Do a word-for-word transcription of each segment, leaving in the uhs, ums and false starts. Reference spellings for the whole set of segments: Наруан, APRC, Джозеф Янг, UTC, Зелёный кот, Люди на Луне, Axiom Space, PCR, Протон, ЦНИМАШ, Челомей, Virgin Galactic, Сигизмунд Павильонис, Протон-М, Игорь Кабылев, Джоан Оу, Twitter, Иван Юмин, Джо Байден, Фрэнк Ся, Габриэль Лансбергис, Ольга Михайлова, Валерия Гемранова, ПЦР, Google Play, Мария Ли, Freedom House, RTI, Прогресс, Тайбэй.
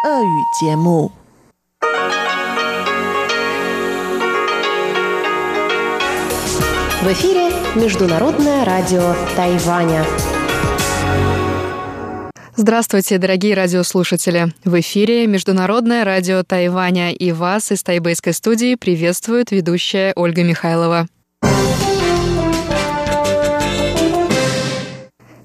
В эфире Международное радио Тайваня. Здравствуйте, дорогие радиослушатели! В эфире Международное радио Тайваня, и вас из тайбэйской студии приветствует ведущая Ольга Михайлова.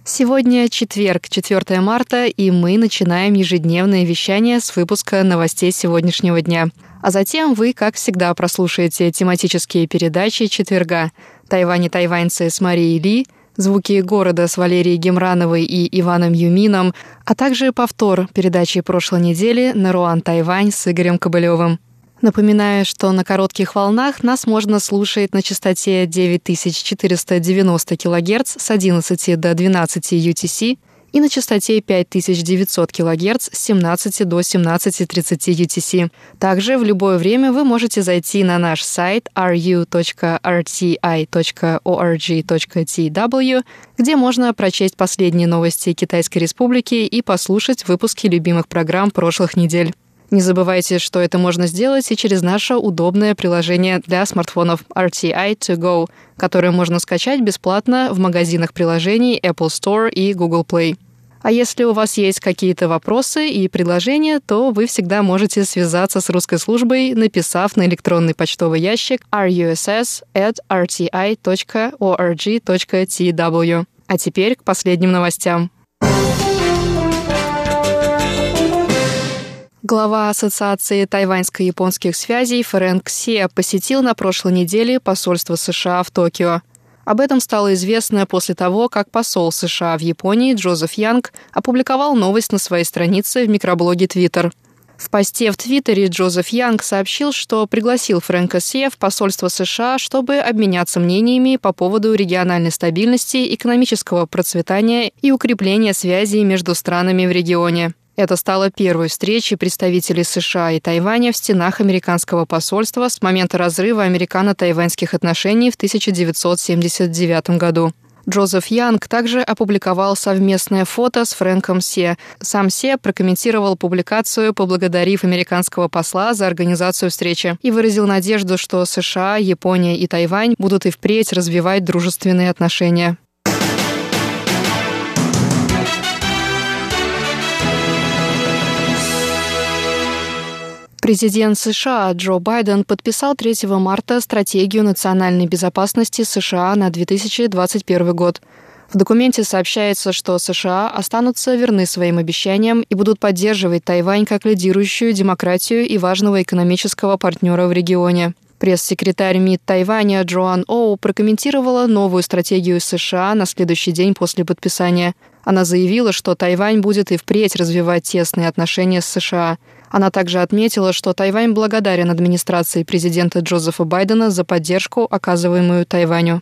Сегодня четверг, четвёртое марта, и мы начинаем ежедневное вещание с выпуска новостей сегодняшнего дня. А затем вы, как всегда, прослушаете тематические передачи четверга «Тайвань и тайваньцы» с Марией Ли, «Звуки города» с Валерией Гемрановой и Иваном Юмином, а также повтор передачи прошлой недели «Наруан Тайвань» с Игорем Кабылевым. Напоминаю, что на коротких волнах нас можно слушать на частоте девять тысяч четыреста девяносто килогерц с одиннадцати до двенадцати ю ти си и на частоте пять тысяч девятьсот килогерц с семнадцати до семнадцати тридцати ю ти си. Также в любое время вы можете зайти на наш сайт ар ю точка эр ти ай точка орг точка ти дабл ю, где можно прочесть последние новости Китайской Республики и послушать выпуски любимых программ прошлых недель. Не забывайте, что это можно сделать и через наше удобное приложение для смартфонов ар ти ай ту гоу, которое можно скачать бесплатно в магазинах приложений Apple Store и Google Play. А если у вас есть какие-то вопросы и предложения, то вы всегда можете связаться с русской службой, написав на электронный почтовый ящик эр ю эс эс эт эр ти ай точка орг точка ти дабл ю. А теперь к последним новостям. Глава Ассоциации тайваньско-японских связей Фрэнк Ся посетил на прошлой неделе посольство США в Токио. Об этом стало известно после того, как посол США в Японии Джозеф Янг опубликовал новость на своей странице в микроблоге Twitter. В посте в Твиттере Джозеф Янг сообщил, что пригласил Фрэнка Ся в посольство США, чтобы обменяться мнениями по поводу региональной стабильности, экономического процветания и укрепления связей между странами в регионе. Это стало первой встречей представителей США и Тайваня в стенах американского посольства с момента разрыва американо-тайваньских отношений в тысяча девятьсот семьдесят девятом году. Джозеф Янг также опубликовал совместное фото с Фрэнком Ся. Сам Ся прокомментировал публикацию, поблагодарив американского посла за организацию встречи, и выразил надежду, что США, Япония и Тайвань будут и впредь развивать дружественные отношения. Президент США Джо Байден подписал третьего марта стратегию национальной безопасности США на две тысячи двадцать первый год. В документе сообщается, что США останутся верны своим обещаниям и будут поддерживать Тайвань как лидирующую демократию и важного экономического партнера в регионе. Пресс-секретарь МИД Тайваня Джоан Оу прокомментировала новую стратегию США на следующий день после подписания. Она заявила, что Тайвань будет и впредь развивать тесные отношения с США. Она также отметила, что Тайвань благодарен администрации президента Джозефа Байдена за поддержку, оказываемую Тайваню.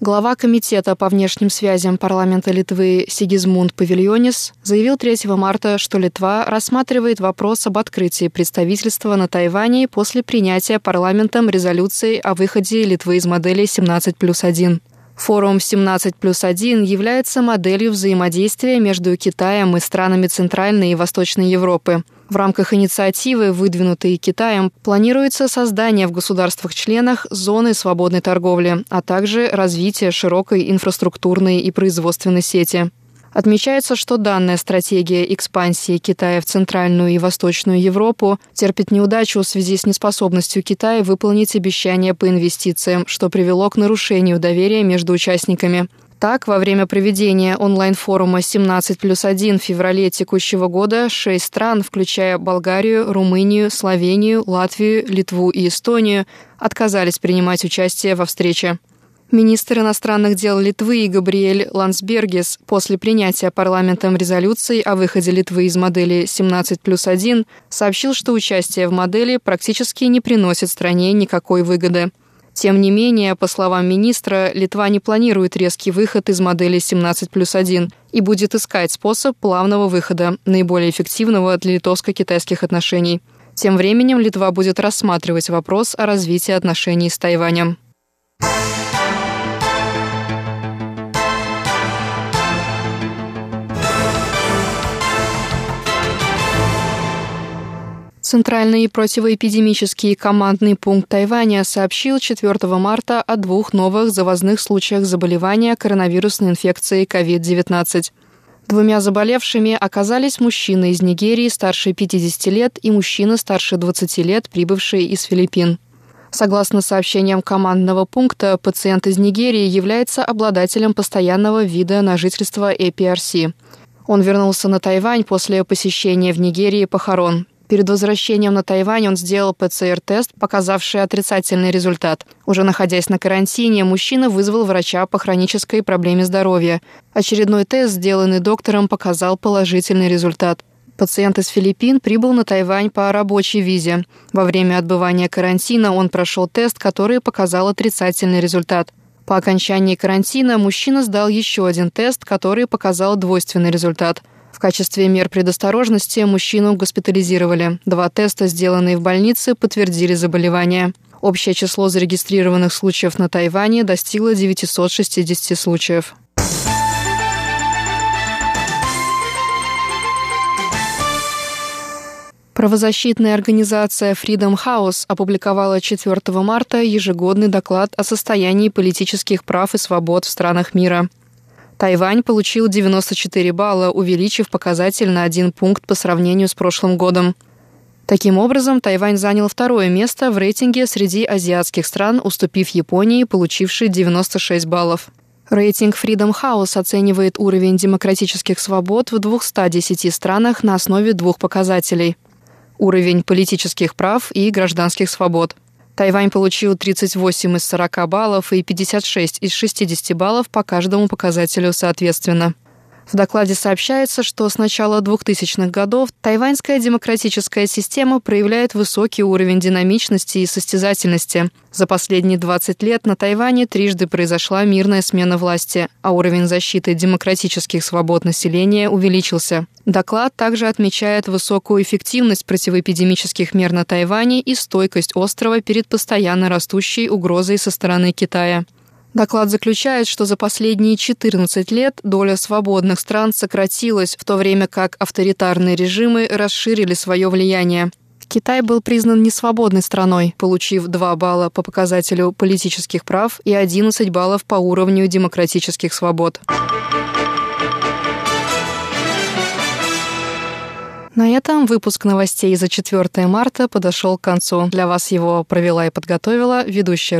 Глава Комитета по внешним связям парламента Литвы Сигизмунд Павильонис заявил третьего марта, что Литва рассматривает вопрос об открытии представительства на Тайване после принятия парламентом резолюции о выходе Литвы из модели семнадцать плюс один. Форум семнадцать плюс один является моделью взаимодействия между Китаем и странами Центральной и Восточной Европы. В рамках инициативы, выдвинутой Китаем, планируется создание в государствах-членах зоны свободной торговли, а также развитие широкой инфраструктурной и производственной сети. Отмечается, что данная стратегия экспансии Китая в Центральную и Восточную Европу терпит неудачу в связи с неспособностью Китая выполнить обещания по инвестициям, что привело к нарушению доверия между участниками. Так, во время проведения онлайн-форума семнадцать плюс один в феврале текущего года шесть стран, включая Болгарию, Румынию, Словению, Латвию, Литву и Эстонию, отказались принимать участие во встрече. Министр иностранных дел Литвы Габриэль Лансбергис после принятия парламентом резолюции о выходе Литвы из модели семнадцать плюс один сообщил, что участие в модели практически не приносит стране никакой выгоды. Тем не менее, по словам министра, Литва не планирует резкий выход из модели семнадцать плюс один и будет искать способ плавного выхода, наиболее эффективного для литовско-китайских отношений. Тем временем Литва будет рассматривать вопрос о развитии отношений с Тайванем. Центральный противоэпидемический командный пункт Тайваня сообщил четвёртого марта о двух новых завозных случаях заболевания коронавирусной инфекцией ковид девятнадцать. Двумя заболевшими оказались мужчина из Нигерии старше пятидесяти лет и мужчина старше двадцати лет, прибывший из Филиппин. Согласно сообщениям командного пункта, пациент из Нигерии является обладателем постоянного вида на жительство эй пи ар си. Он вернулся на Тайвань после посещения в Нигерии похорон. Перед возвращением на Тайвань он сделал пэ цэ эр тест, показавший отрицательный результат. Уже находясь на карантине, мужчина вызвал врача по хронической проблеме здоровья. Очередной тест, сделанный доктором, показал положительный результат. Пациент из Филиппин прибыл на Тайвань по рабочей визе. Во время отбывания карантина он прошел тест, который показал отрицательный результат. По окончании карантина мужчина сдал еще один тест, который показал двойственный результат. В качестве мер предосторожности мужчину госпитализировали. Два теста, сделанные в больнице, подтвердили заболевание. Общее число зарегистрированных случаев на Тайване достигло девятисот шестидесяти случаев. Правозащитная организация Freedom House опубликовала четвёртого марта ежегодный доклад о состоянии политических прав и свобод в странах мира. Тайвань получил девяносто четыре балла, увеличив показатель на один пункт по сравнению с прошлым годом. Таким образом, Тайвань занял второе место в рейтинге среди азиатских стран, уступив Японии, получившей девяносто шесть баллов. Рейтинг Freedom House оценивает уровень демократических свобод в двухстах десяти странах на основе двух показателей – уровень политических прав и гражданских свобод. Тайвань получил тридцать восемь из сорока баллов и пятьдесят шесть из шестидесяти баллов по каждому показателю соответственно. В докладе сообщается, что с начала двухтысячных годов тайваньская демократическая система проявляет высокий уровень динамичности и состязательности. За последние двадцать лет на Тайване трижды произошла мирная смена власти, а уровень защиты демократических свобод населения увеличился. Доклад также отмечает высокую эффективность противоэпидемических мер на Тайване и стойкость острова перед постоянно растущей угрозой со стороны Китая. Доклад заключает, что за последние четырнадцать лет доля свободных стран сократилась, в то время как авторитарные режимы расширили свое влияние. Китай был признан несвободной страной, получив два балла по показателю политических прав и одиннадцать баллов по уровню демократических свобод. На этом выпуск новостей за четвёртое марта подошел к концу. Для вас его провела и подготовила ведущая